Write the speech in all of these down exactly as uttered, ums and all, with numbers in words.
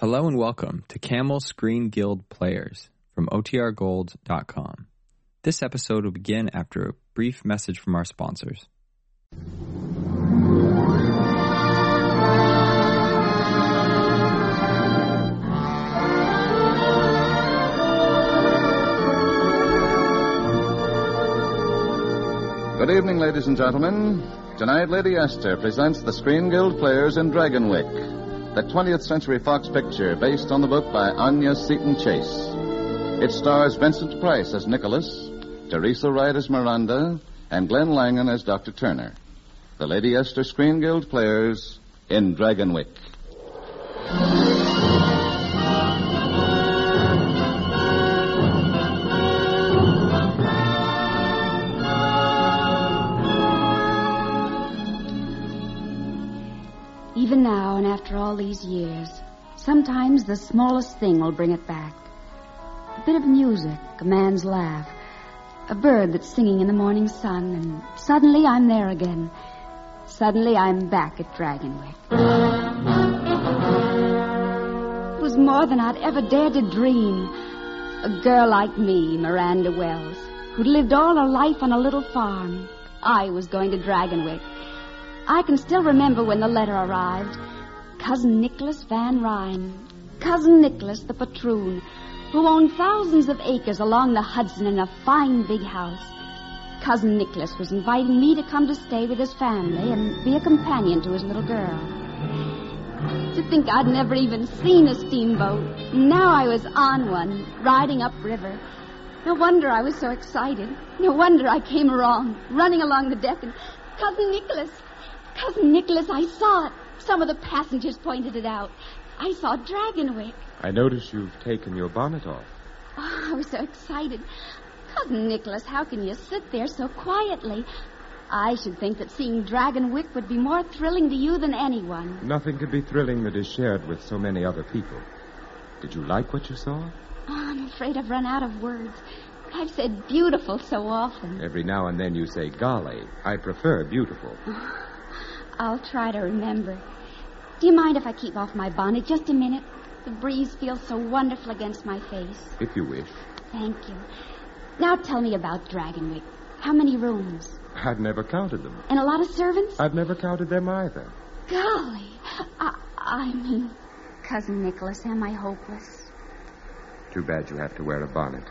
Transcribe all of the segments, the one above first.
Hello and welcome to Camel Screen Guild Players from O T R Gold dot com. This episode will begin after a brief message from our sponsors. Good evening, ladies and gentlemen. Tonight, Lady Esther presents the Screen Guild Players in Dragonwyck, the twentieth Century Fox picture based on the book by Anya Seton Chase. It stars Vincent Price as Nicholas, Teresa Wright as Miranda, and Glenn Langan as Doctor Turner. The Lady Esther Screen Guild Players in Dragonwyck. Even now, and after all these years, sometimes the smallest thing will bring it back. A bit of music, a man's laugh, a bird that's singing in the morning sun, and suddenly I'm there again. Suddenly I'm back at Dragonwyck. It was more than I'd ever dared to dream. A girl like me, Miranda Wells, who'd lived all her life on a little farm, I was going to Dragonwyck. I can still remember when the letter arrived. Cousin Nicholas Van Ryn. Cousin Nicholas the patroon, who owned thousands of acres along the Hudson in a fine big house. Cousin Nicholas was inviting me to come to stay with his family and be a companion to his little girl. To think I'd never even seen a steamboat. Now I was on one, riding upriver. No wonder I was so excited. No wonder I came along, running along the deck, and Cousin Nicholas... Cousin Nicholas, I saw it. Some of the passengers pointed it out. I saw Dragonwyck. I notice you've taken your bonnet off. Oh, I was so excited. Cousin Nicholas, how can you sit there so quietly? I should think that seeing Dragonwyck would be more thrilling to you than anyone. Nothing could be thrilling that is shared with so many other people. Did you like what you saw? Oh, I'm afraid I've run out of words. I've said beautiful so often. Every now and then you say, golly, I prefer beautiful. Oh. I'll try to remember. Do you mind if I keep off my bonnet just a minute? The breeze feels so wonderful against my face. If you wish. Thank you. Now tell me about Dragonwyck. How many rooms? I've never counted them. And a lot of servants? I've never counted them either. Golly. I, I mean, Cousin Nicholas, am I hopeless? Too bad you have to wear a bonnet.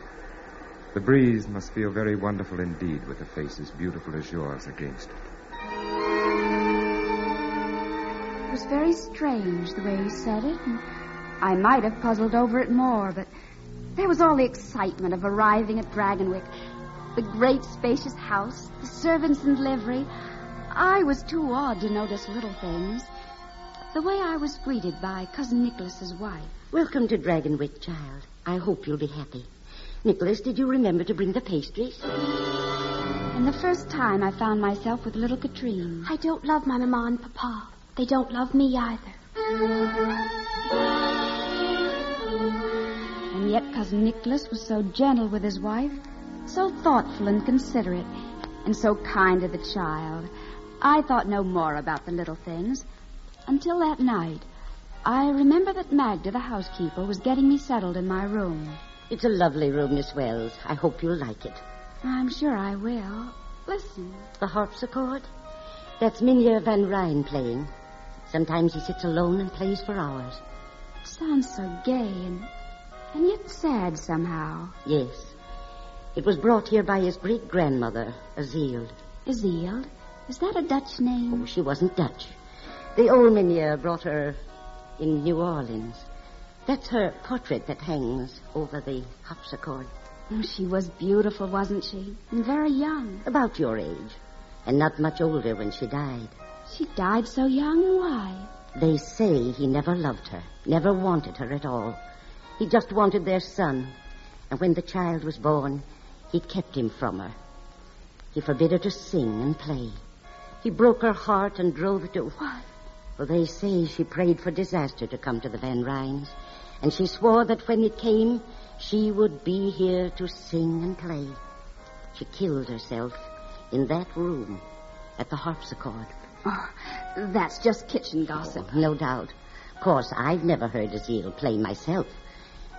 The breeze must feel very wonderful indeed with a face as beautiful as yours against it. It was very strange the way he said it, and I might have puzzled over it more, but there was all the excitement of arriving at Dragonwyck. The great spacious house, the servants in livery. I was too awed to notice little things. The way I was greeted by Cousin Nicholas's wife. Welcome to Dragonwyck, child. I hope you'll be happy. Nicholas, did you remember to bring the pastries? And the first time I found myself with little Katrine. I don't love my Mama and Papa. They don't love me either. And yet Cousin Nicholas was so gentle with his wife, so thoughtful and considerate, and so kind to the child. I thought no more about the little things until that night. I remember that Magda, the housekeeper, was getting me settled in my room. It's a lovely room, Miss Wells. I hope you'll like it. I'm sure I will. Listen. The harpsichord? That's Minier Van Ryn playing. Sometimes he sits alone and plays for hours. It sounds so gay and, and yet sad somehow. Yes. It was brought here by his great-grandmother, Azilde. Azilde? Is that a Dutch name? Oh, she wasn't Dutch. The old Minier brought her in New Orleans. That's her portrait that hangs over the harpsichord. Oh, she was beautiful, wasn't she? And very young. About your age. And not much older when she died. She died so young? Why? They say he never loved her, never wanted her at all. He just wanted their son. And when the child was born, he kept him from her. He forbid her to sing and play. He broke her heart and drove her to... What? Well, they say she prayed for disaster to come to the Van Ryns. And she swore that when it came, she would be here to sing and play. She killed herself in that room at the harpsichord. Oh, that's just kitchen gossip. Oh, no doubt. Of course, I've never heard Azilde play myself.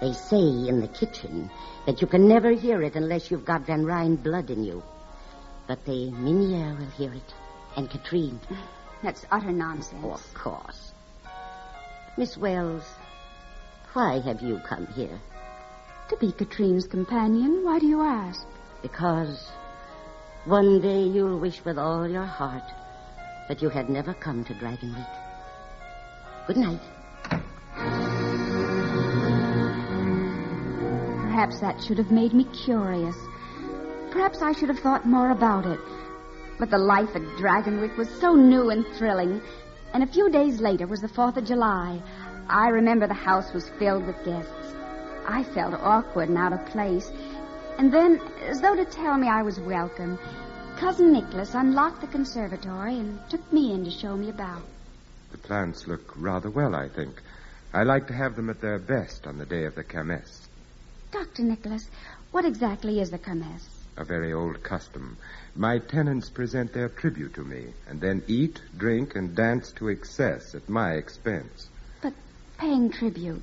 They say in the kitchen that you can never hear it unless you've got Van Ryn blood in you. But the Minier will hear it, and Katrine. That's utter nonsense. Oh, of course. Miss Wells, why have you come here? To be Katrine's companion. Why do you ask? Because one day you'll wish with all your heart that you had never come to Dragonwyck. Good night. Perhaps that should have made me curious. Perhaps I should have thought more about it. But the life at Dragonwyck was so new and thrilling. And a few days later was the fourth of July. I remember the house was filled with guests. I felt awkward and out of place. And then, as though to tell me I was welcome, Cousin Nicholas unlocked the conservatory and took me in to show me about. The plants look rather well, I think. I like to have them at their best on the day of the kermesse. Doctor Nicholas, what exactly is the kermesse? A very old custom. My tenants present their tribute to me and then eat, drink, and dance to excess at my expense. But paying tribute,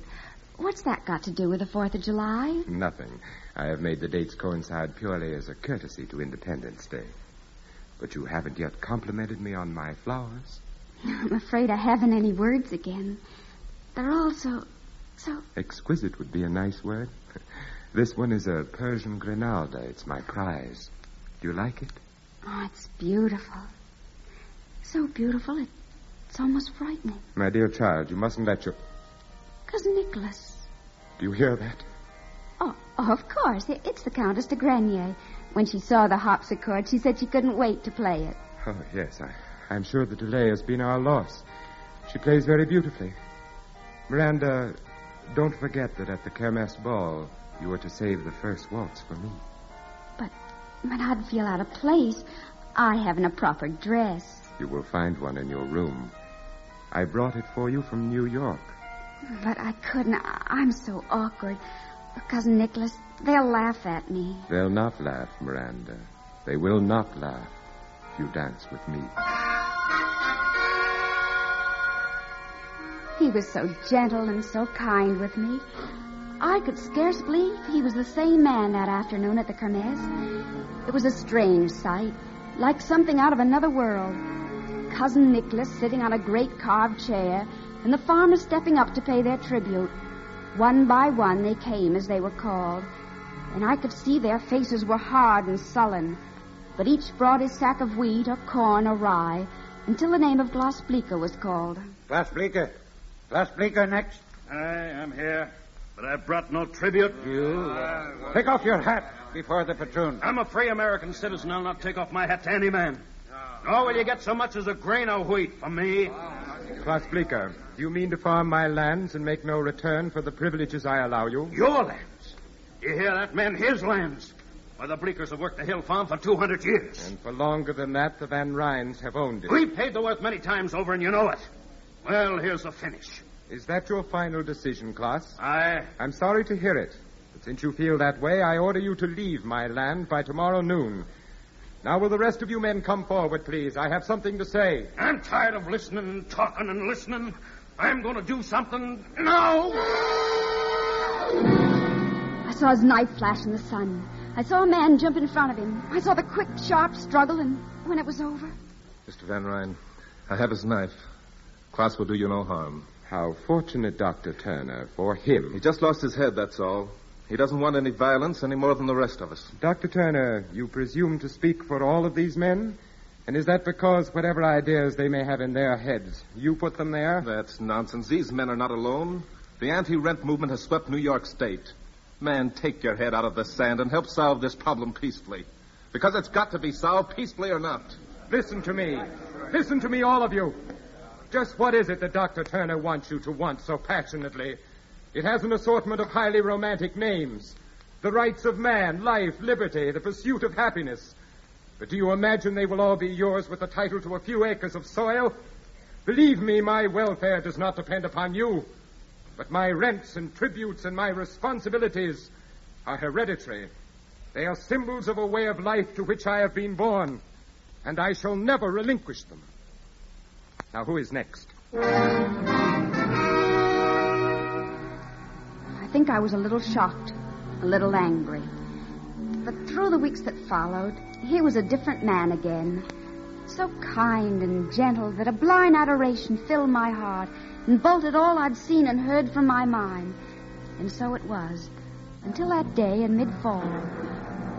what's that got to do with the fourth of July? Nothing. I have made the dates coincide purely as a courtesy to Independence Day. But you haven't yet complimented me on my flowers. I'm afraid I haven't any words again. They're all so, so... Exquisite would be a nice word. This one is a Persian Grinalda. It's my prize. Do you like it? Oh, it's beautiful. So beautiful, it, it's almost frightening. My dear child, you mustn't let your... Cousin Nicholas. Do you hear that? Oh, oh, of course. It's the Countess de Grenier. When she saw the harpsichord, she said she couldn't wait to play it. Oh, yes, I... I'm sure the delay has been our loss. She plays very beautifully. Miranda, don't forget that at the Kermesse Ball, you were to save the first waltz for me. But, but I'd feel out of place. I haven't a proper dress. You will find one in your room. I brought it for you from New York. But I couldn't. I, I'm so awkward. Cousin Nicholas, they'll laugh at me. They'll not laugh, Miranda. They will not laugh if you dance with me. He was so gentle and so kind with me. I could scarce believe he was the same man that afternoon at the kermesse. It was a strange sight, like something out of another world. Cousin Nicholas sitting on a great carved chair, and the farmers stepping up to pay their tribute. One by one they came as they were called, and I could see their faces were hard and sullen. But each brought his sack of wheat or corn or rye, until the name of Klaas Bleecker was called. Klaas Bleecker. Klaas Bleecker next. I am here, but I've brought no tribute. You? Uh, take off your hat before the patroon. I'm a free American citizen. I'll not take off my hat to any man. Nor will you get so much as a grain of wheat from me. Klaas Bleecker, do you mean to farm my lands and make no return for the privileges I allow you? Your lands? You hear that, man? His lands. Why, the Bleeckers have worked the Hill Farm for two hundred years. And for longer than that, the Van Ryns have owned it. We've paid the worth many times over, and you know it. Well, here's the finish. Is that your final decision, Klaas? I... I'm sorry to hear it. But since you feel that way, I order you to leave my land by tomorrow noon. Now, will the rest of you men come forward, please? I have something to say. I'm tired of listening and talking and listening. I'm going to do something now. I saw his knife flash in the sun. I saw a man jump in front of him. I saw the quick, sharp struggle, and when it was over... Mister Van Ryn, I have his knife. Klaas will do you no harm. How fortunate, Doctor Turner, for him. He just lost his head, that's all. He doesn't want any violence any more than the rest of us. Doctor Turner, you presume to speak for all of these men? And is that because whatever ideas they may have in their heads, you put them there? That's nonsense. These men are not alone. The anti-rent movement has swept New York State. Man, take your head out of the sand and help solve this problem peacefully. Because it's got to be solved, peacefully or not. Listen to me. Listen to me, all of you. Just what is it that Doctor Turner wants you to want so passionately? It has an assortment of highly romantic names. The rights of man, life, liberty, the pursuit of happiness. But do you imagine they will all be yours with the title to a few acres of soil? Believe me, my welfare does not depend upon you. But my rents and tributes and my responsibilities are hereditary. They are symbols of a way of life to which I have been born, and I shall never relinquish them. Now, who is next? I think I was a little shocked, a little angry. But through the weeks that followed, he was a different man again. So kind and gentle that a blind adoration filled my heart and bolted all I'd seen and heard from my mind. And so it was, until that day in mid-fall.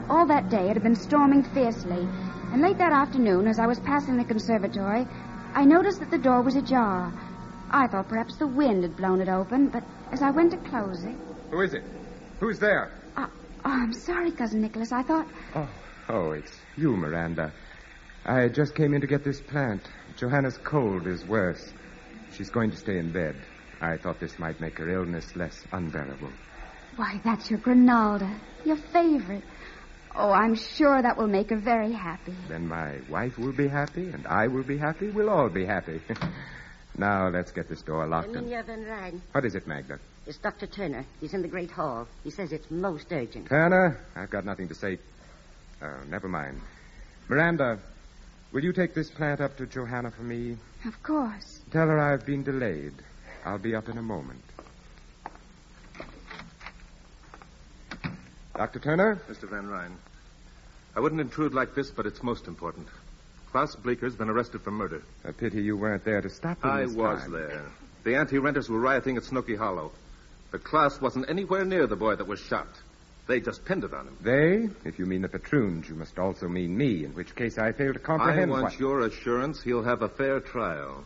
All that day it had been storming fiercely, and late that afternoon, as I was passing the conservatory, I noticed that the door was ajar. I thought perhaps the wind had blown it open, but as I went to close it... Who is it? Who's there? Uh, oh, I'm sorry, Cousin Nicholas. I thought... Oh, oh, it's you, Miranda. I just came in to get this plant. Johanna's cold is worse. She's going to stay in bed. I thought this might make her illness less unbearable. Why, that's your Grinalda, your favorite. Oh, I'm sure that will make her very happy. Then my wife will be happy, and I will be happy. We'll all be happy. Now, let's get this door locked. Minier Van Ryn. What is it, Magda? It's Doctor Turner. He's in the great hall. He says it's most urgent. Turner, I've got nothing to say. Oh, never mind. Miranda, will you take this plant up to Johanna for me? Of course. Tell her I've been delayed. I'll be up in a moment. Doctor Turner? Mister Van Ryn, I wouldn't intrude like this, but it's most important. Klaas Bleecker's been arrested for murder. A pity you weren't there to stop him. I was there. The anti-renters were rioting at Snooky Hollow. But Klaas wasn't anywhere near the boy that was shot. They just pinned it on him. They? If you mean the patroons, you must also mean me, in which case I fail to comprehend. I want what... your assurance he'll have a fair trial.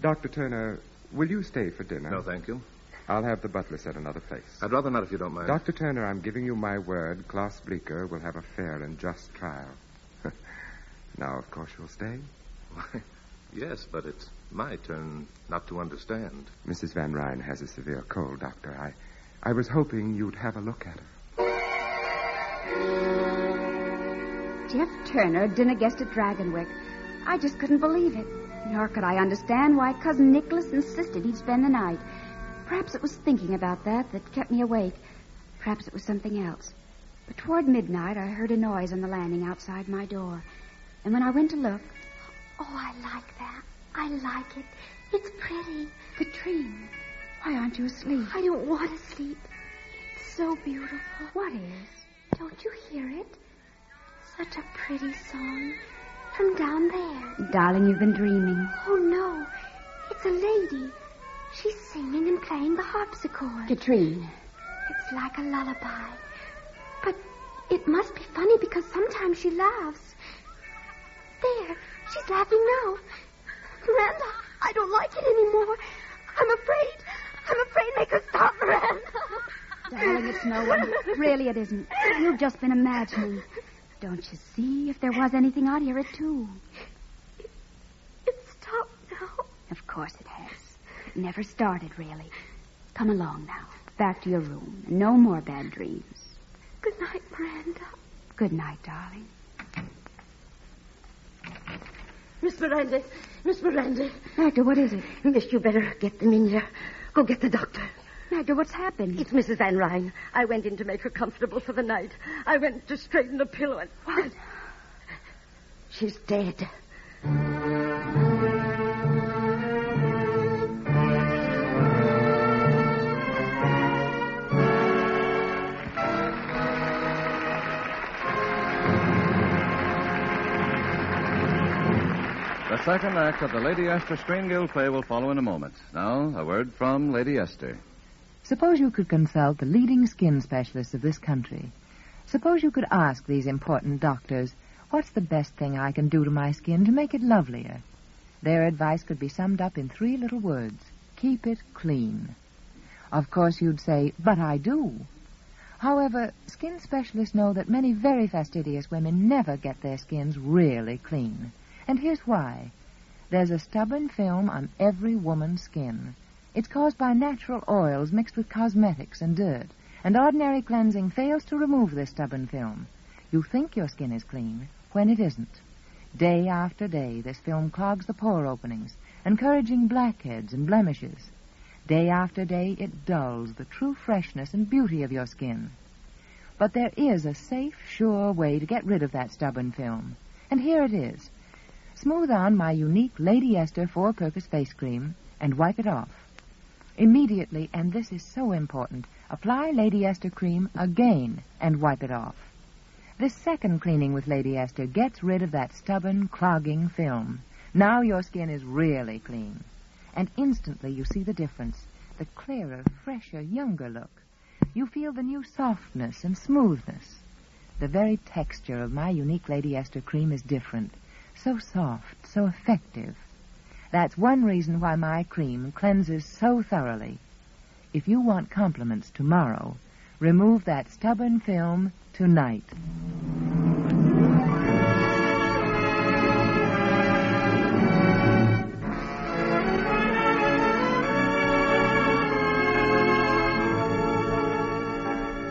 Doctor Turner, will you stay for dinner? No, thank you. I'll have the butler set another place. I'd rather not, if you don't mind. Doctor Turner, I'm giving you my word. Klaas Bleecker will have a fair and just trial. Now, of course, you'll stay? Why, yes, but it's my turn not to understand. Missus Van Ryn has a severe cold, Doctor. I, I was hoping you'd have a look at her. Jeff Turner, dinner guest at Dragonwyck. I just couldn't believe it. Nor could I understand why Cousin Nicholas insisted he'd spend the night. Perhaps it was thinking about that that kept me awake. Perhaps it was something else. But toward midnight, I heard a noise on the landing outside my door. And when I went to look... Oh, I like that. I like it. It's pretty. Katrine, why aren't you asleep? I don't want to sleep. It's so beautiful. What is? Don't you hear it? Such a pretty song. From down there. Darling, you've been dreaming. Oh, no. It's a lady. She's singing and playing the harpsichord. Katrine. It's like a lullaby. But it must be funny because sometimes she laughs. There. She's laughing now. Miranda, I don't like it anymore. I'm afraid. I'm afraid make her stop, Miranda. Darling, it's no one. Really, it isn't. You've just been imagining. Don't you see? If there was anything, I'd hear it, too. It, it stopped now. Of course it has. It never started, really. Come along now. Back to your room. No more bad dreams. Good night, Miranda. Good night, darling. Miss Miranda, Miss Miranda. Magda, what is it? Miss, you better get them in here. Go get the doctor. Magda, what's happened? It's Missus Van Ryn. I went in to make her comfortable for the night. I went to straighten the pillow and... What? She's dead. The second act of the Lady Esther Screen Guild play will follow in a moment. Now, a word from Lady Esther. Suppose you could consult the leading skin specialists of this country. Suppose you could ask these important doctors, what's the best thing I can do to my skin to make it lovelier? Their advice could be summed up in three little words. Keep it clean. Of course, you'd say, but I do. However, skin specialists know that many very fastidious women never get their skins really clean. And here's why. There's a stubborn film on every woman's skin. It's caused by natural oils mixed with cosmetics and dirt, and ordinary cleansing fails to remove this stubborn film. You think your skin is clean when it isn't. Day after day, this film clogs the pore openings, encouraging blackheads and blemishes. Day after day, it dulls the true freshness and beauty of your skin. But there is a safe, sure way to get rid of that stubborn film, and here it is. Smooth on my unique Lady Esther four-purpose face cream and wipe it off. Immediately, and this is so important, apply Lady Esther cream again and wipe it off. This second cleaning with Lady Esther gets rid of that stubborn, clogging film. Now your skin is really clean. And instantly you see the difference, the clearer, fresher, younger look. You feel the new softness and smoothness. The very texture of my unique Lady Esther cream is different. So soft, so effective. That's one reason why my cream cleanses so thoroughly. If you want compliments tomorrow, remove that stubborn film tonight.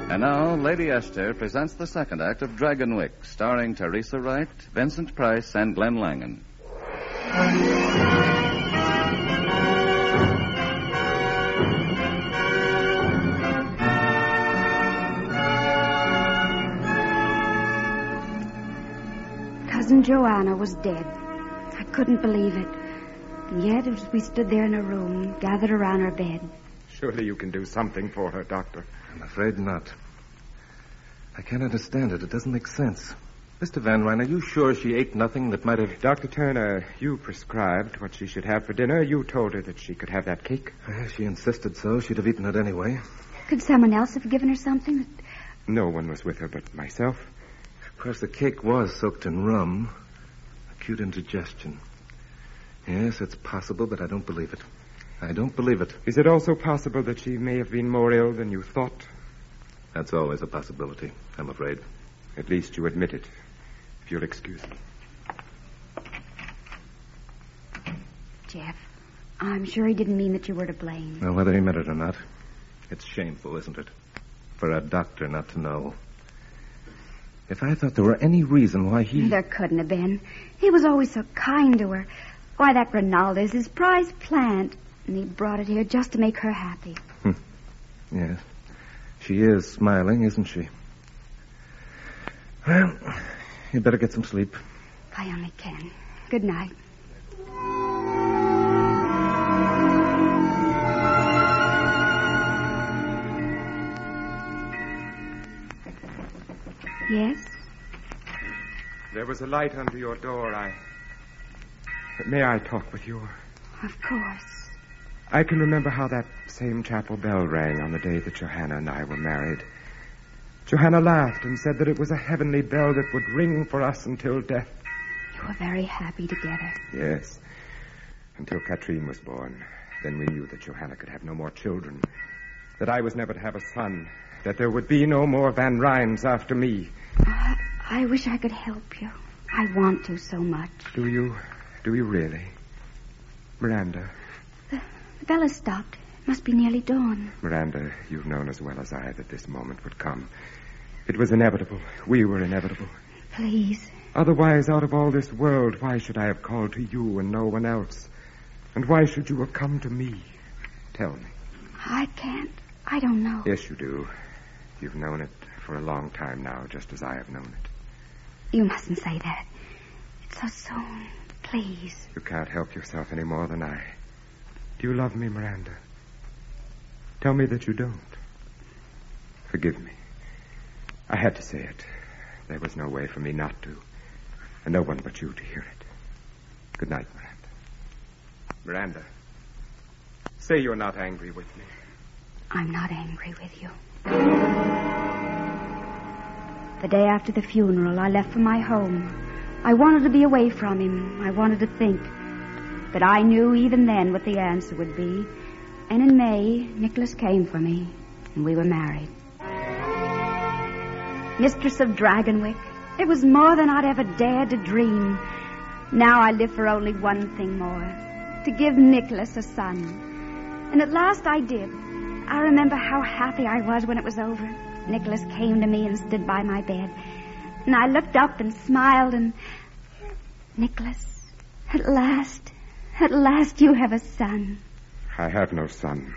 And now, Lady Esther presents the second act of Dragonwyck, starring Teresa Wright, Vincent Price, and Glenn Langan. Cousin Johanna was dead. I couldn't believe it. And yet, as we stood there in her room, gathered around her bed. Surely you can do something for her, Doctor. I'm afraid not. I can't understand it. It doesn't make sense. Mister Van Ryn, are you sure she ate nothing that might have... Doctor Turner, you prescribed what she should have for dinner. You told her that she could have that cake. Uh, she insisted so. She'd have eaten it anyway. Could someone else have given her something? That... No one was with her but myself. Of course, the cake was soaked in rum. Acute indigestion. Yes, it's possible, but I don't believe it. I don't believe it. Is it also possible that she may have been more ill than you thought? That's always a possibility, I'm afraid. At least you admit it, if you'll excuse me. Jeff, I'm sure he didn't mean that you were to blame. Well, whether he meant it or not, it's shameful, isn't it? For a doctor not to know. If I thought there were any reason why he... There couldn't have been. He was always so kind to her. Why, that Grinalda is his prize plant. And he brought it here just to make her happy. Hmm. Yes. She is smiling, isn't she? Well, you'd better get some sleep. If I only can. Good night. Yes? There was a light under your door. I... May I talk with you? Of course. I can remember how that same chapel bell rang on the day that Johanna and I were married. Johanna laughed and said that it was a heavenly bell that would ring for us until death. You were very happy together. Yes, until Katrine was born. Then we knew that Johanna could have no more children, that I was never to have a son, that there would be no more Van Ryns after me. Uh, I wish I could help you. I want to so much. Do you? Do you really? Miranda... The bell has stopped. It must be nearly dawn. Miranda, you've known as well as I that this moment would come. It was inevitable. We were inevitable. Please. Otherwise, out of all this world, why should I have called to you and no one else? And why should you have come to me? Tell me. I can't. I don't know. Yes, you do. You've known it for a long time now, just as I have known it. You mustn't say that. It's so soon. Please. You can't help yourself any more than I. Do you love me, Miranda? Tell me that you don't. Forgive me. I had to say it. There was no way for me not to. And no one but you to hear it. Good night, Miranda. Miranda, say you're not angry with me. I'm not angry with you. The day after the funeral, I left for my home. I wanted to be away from him. I wanted to think. But I knew even then what the answer would be. And in May, Nicholas came for me, and we were married. Mistress of Dragonwyck, it was more than I'd ever dared to dream. Now I live for only one thing more, to give Nicholas a son. And at last I did. I remember how happy I was when it was over. Nicholas came to me and stood by my bed. And I looked up and smiled and... Nicholas, at last... At last you have a son. I have no son.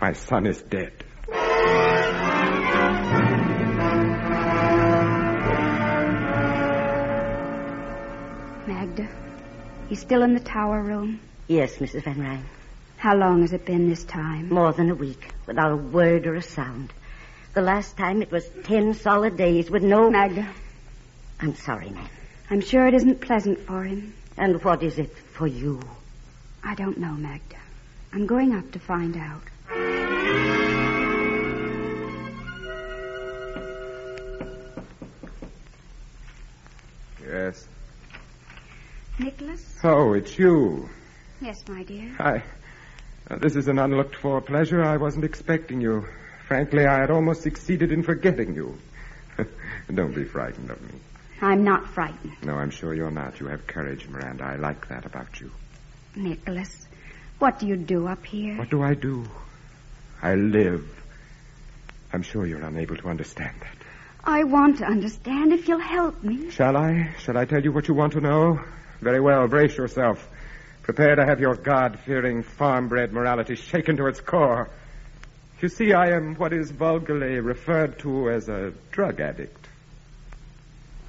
My son is dead. Magda, he's still in the tower room? Yes, Missus Van Ryn. How long has it been this time? More than a week, without a word or a sound. The last time it was ten solid days with no... Magda. I'm sorry, ma'am. I'm sure it isn't pleasant for him. And what is it for you? I don't know, Magda. I'm going up to find out. Yes. Nicholas? Oh, it's you. Yes, my dear. Hi. Uh, this is an unlooked-for pleasure. I wasn't expecting you. Frankly, I had almost succeeded in forgetting you. Don't be frightened of me. I'm not frightened. No, I'm sure you're not. You have courage, Miranda. I like that about you. Nicholas, what do you do up here? What do I do? I live. I'm sure you're unable to understand that. I want to understand if you'll help me. Shall I? Shall I tell you what you want to know? Very well, brace yourself. Prepare to have your God-fearing, farm-bred morality shaken to its core. You see, I am what is vulgarly referred to as a drug addict.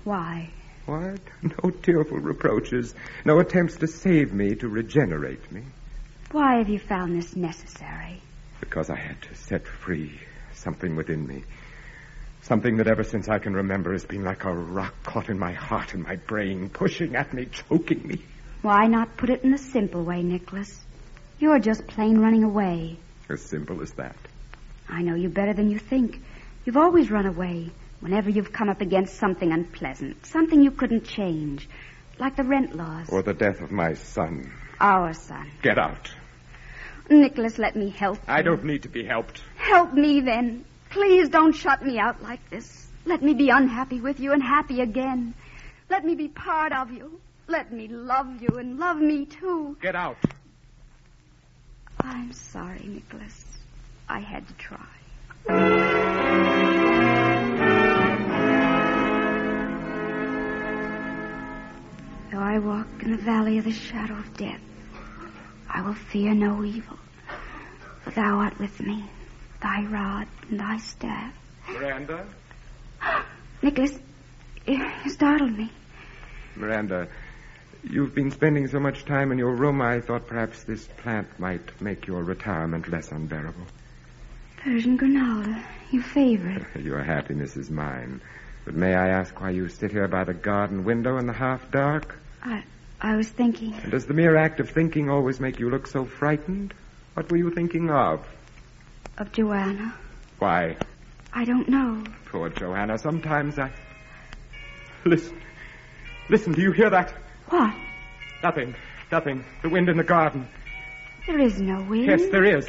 Why? Why? No tearful reproaches. No attempts to save me, to regenerate me. Why have you found this necessary? Because I had to set free something within me. Something that ever since I can remember has been like a rock caught in my heart and my brain, pushing at me, choking me. Why not put it in a simple way, Nicholas? You're just plain running away. As simple as that. I know you better than you think. You've always run away. Whenever you've come up against something unpleasant, something you couldn't change, like the rent laws. Or the death of my son. Our son. Get out. Nicholas, let me help you. I don't need to be helped. Help me, then. Please don't shut me out like this. Let me be unhappy with you and happy again. Let me be part of you. Let me love you and love me, too. Get out. I'm sorry, Nicholas. I had to try. Though I walk in the valley of the shadow of death, I will fear no evil. For thou art with me, thy rod and thy staff. Miranda? Nicholas, you startled me. Miranda, you've been spending so much time in your room, I thought perhaps this plant might make your retirement less unbearable. Persian Grinalda, you favor it. Your happiness is mine. But may I ask why you sit here by the garden window in the half-dark? I I was thinking... And does the mere act of thinking always make you look so frightened? What were you thinking of? Of Johanna. Why? I don't know. Poor Johanna. Sometimes I... Listen. Listen, do you hear that? What? Nothing. Nothing. The wind in the garden. There is no wind. Yes, there is.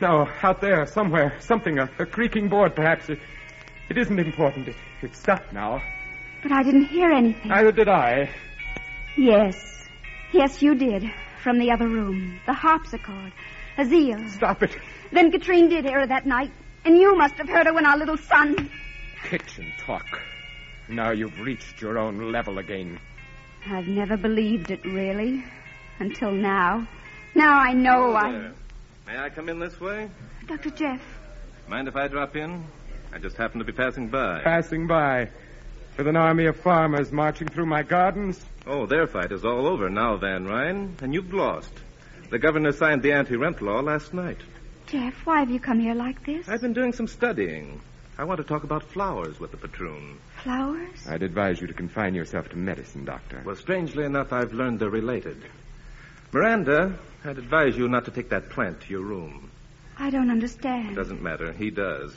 No, out there, somewhere, something, a, a creaking board, perhaps. It, it isn't important. It, It's stopped now. But I didn't hear anything. Neither did I. Yes. Yes, you did. From the other room. The harpsichord. Azilde. Stop it. Then Katrine did hear her that night. And you must have heard her when our little son... Kitchen talk. Now you've reached your own level again. I've never believed it, really. Until now. Now I know I... There. May I come in this way? Doctor Jeff. Mind if I drop in? I just happened to be passing by. Passing by? With an army of farmers marching through my gardens? Oh, their fight is all over now, Van Ryn, and you've lost. The governor signed the anti-rent law last night. Jeff, why have you come here like this? I've been doing some studying. I want to talk about flowers with the patroon. Flowers? I'd advise you to confine yourself to medicine, Doctor. Well, strangely enough, I've learned they're related. Miranda, I'd advise you not to take that plant to your room. I don't understand. It doesn't matter. He does.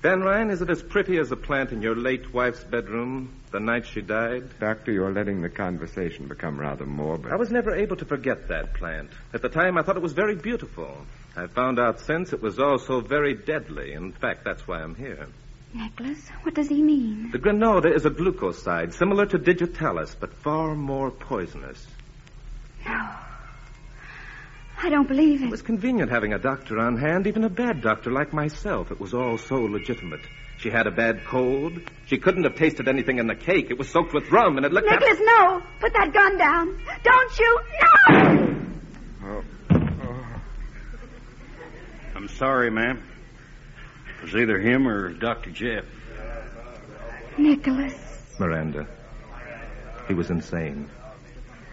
Van Ryn, is it as pretty as a plant in your late wife's bedroom the night she died? Doctor, you're letting the conversation become rather morbid. I was never able to forget that plant. At the time, I thought it was very beautiful. I found out since it was also very deadly. In fact, that's why I'm here. Nicholas, what does he mean? The Grinalda is a glucoside, similar to digitalis, but far more poisonous. No. I don't believe it. It was convenient having a doctor on hand, even a bad doctor like myself. It was all so legitimate. She had a bad cold. She couldn't have tasted anything in the cake. It was soaked with rum, and it looked... Nicholas, at... no! Put that gun down. Don't shoot! No! Oh. Oh. I'm sorry, ma'am. It was either him or Doctor Jeff. Nicholas. Miranda. He was insane.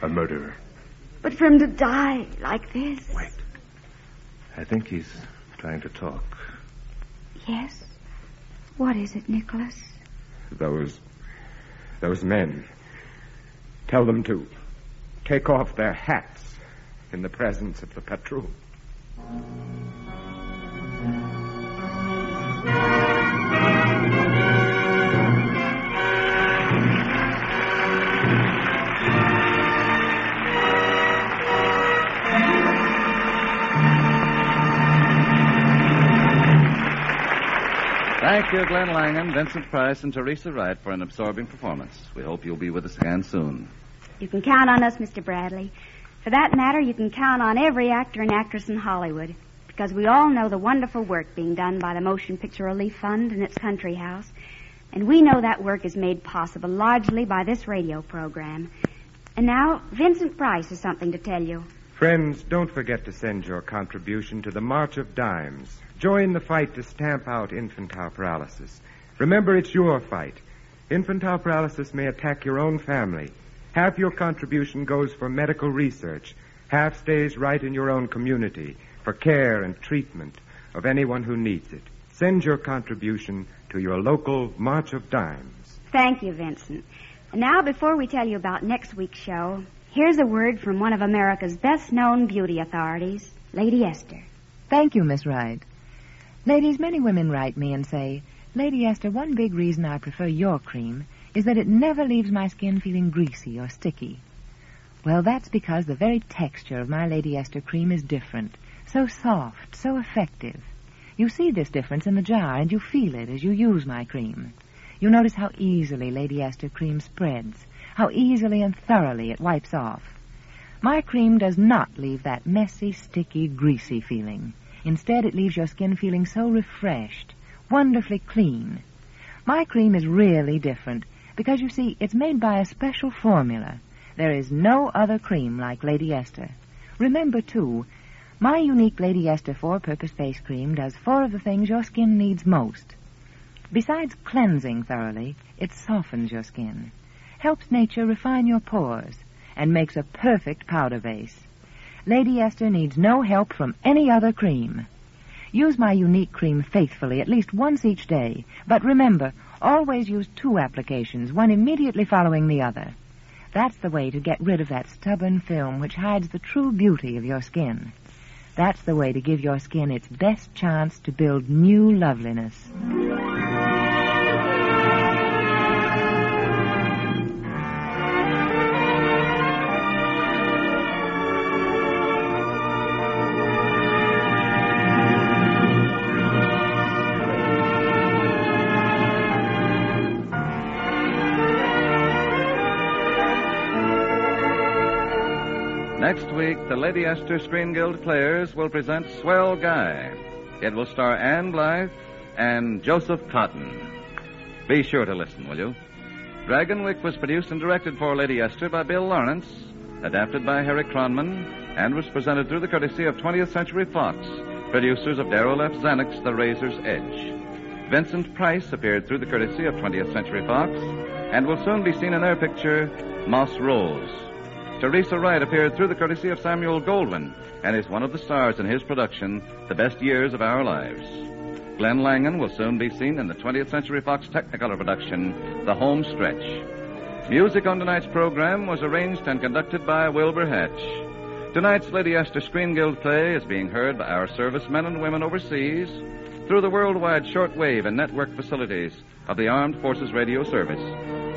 A murderer. But for him to die like this... Wait. I think he's trying to talk. Yes? What is it, Nicholas? Those... Those men. Tell them to take off their hats in the presence of the patrol. Thank you, Glenn Langan, Vincent Price, and Teresa Wright for an absorbing performance. We hope you'll be with us again soon. You can count on us, Mister Bradley. For that matter, you can count on every actor and actress in Hollywood, because we all know the wonderful work being done by the Motion Picture Relief Fund and its country house, and we know that work is made possible largely by this radio program. And now, Vincent Price has something to tell you. Friends, don't forget to send your contribution to the March of Dimes. Join the fight to stamp out infantile paralysis. Remember, it's your fight. Infantile paralysis may attack your own family. Half your contribution goes for medical research. Half stays right in your own community for care and treatment of anyone who needs it. Send your contribution to your local March of Dimes. Thank you, Vincent. And now, before we tell you about next week's show, here's a word from one of America's best-known beauty authorities, Lady Esther. Thank you, Miss Wright. Ladies, many women write me and say, Lady Esther, one big reason I prefer your cream is that it never leaves my skin feeling greasy or sticky. Well, that's because the very texture of my Lady Esther cream is different, so soft, so effective. You see this difference in the jar, and you feel it as you use my cream. You notice how easily Lady Esther cream spreads, how easily and thoroughly it wipes off. My cream does not leave that messy, sticky, greasy feeling. Instead, it leaves your skin feeling so refreshed, wonderfully clean. My cream is really different because, you see, it's made by a special formula. There is no other cream like Lady Esther. Remember, too, my unique Lady Esther four-purpose face cream does four of the things your skin needs most. Besides cleansing thoroughly, it softens your skin, helps nature refine your pores, and makes a perfect powder base. Lady Esther needs no help from any other cream. Use my unique cream faithfully at least once each day, but remember, always use two applications, one immediately following the other. That's the way to get rid of that stubborn film which hides the true beauty of your skin. That's the way to give your skin its best chance to build new loveliness. Next week, the Lady Esther Screen Guild Players will present Swell Guy. It will star Anne Blythe and Joseph Cotton. Be sure to listen, will you? Dragonwyck was produced and directed for Lady Esther by Bill Lawrence, adapted by Harry Cronman, and was presented through the courtesy of twentieth Century Fox, producers of Darryl F. Zanuck's The Razor's Edge. Vincent Price appeared through the courtesy of twentieth Century Fox and will soon be seen in their picture, Moss Rose. Teresa Wright appeared through the courtesy of Samuel Goldwyn and is one of the stars in his production, The Best Years of Our Lives. Glenn Langan will soon be seen in the twentieth Century Fox Technicolor production, The Home Stretch. Music on tonight's program was arranged and conducted by Wilbur Hatch. Tonight's Lady Esther Screen Guild play is being heard by our servicemen and women overseas through the worldwide shortwave and network facilities of the Armed Forces Radio Service.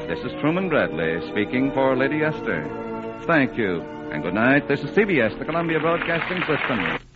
This is Truman Bradley speaking for Lady Esther. Thank you, and good night. This is C B S, the Columbia Broadcasting System.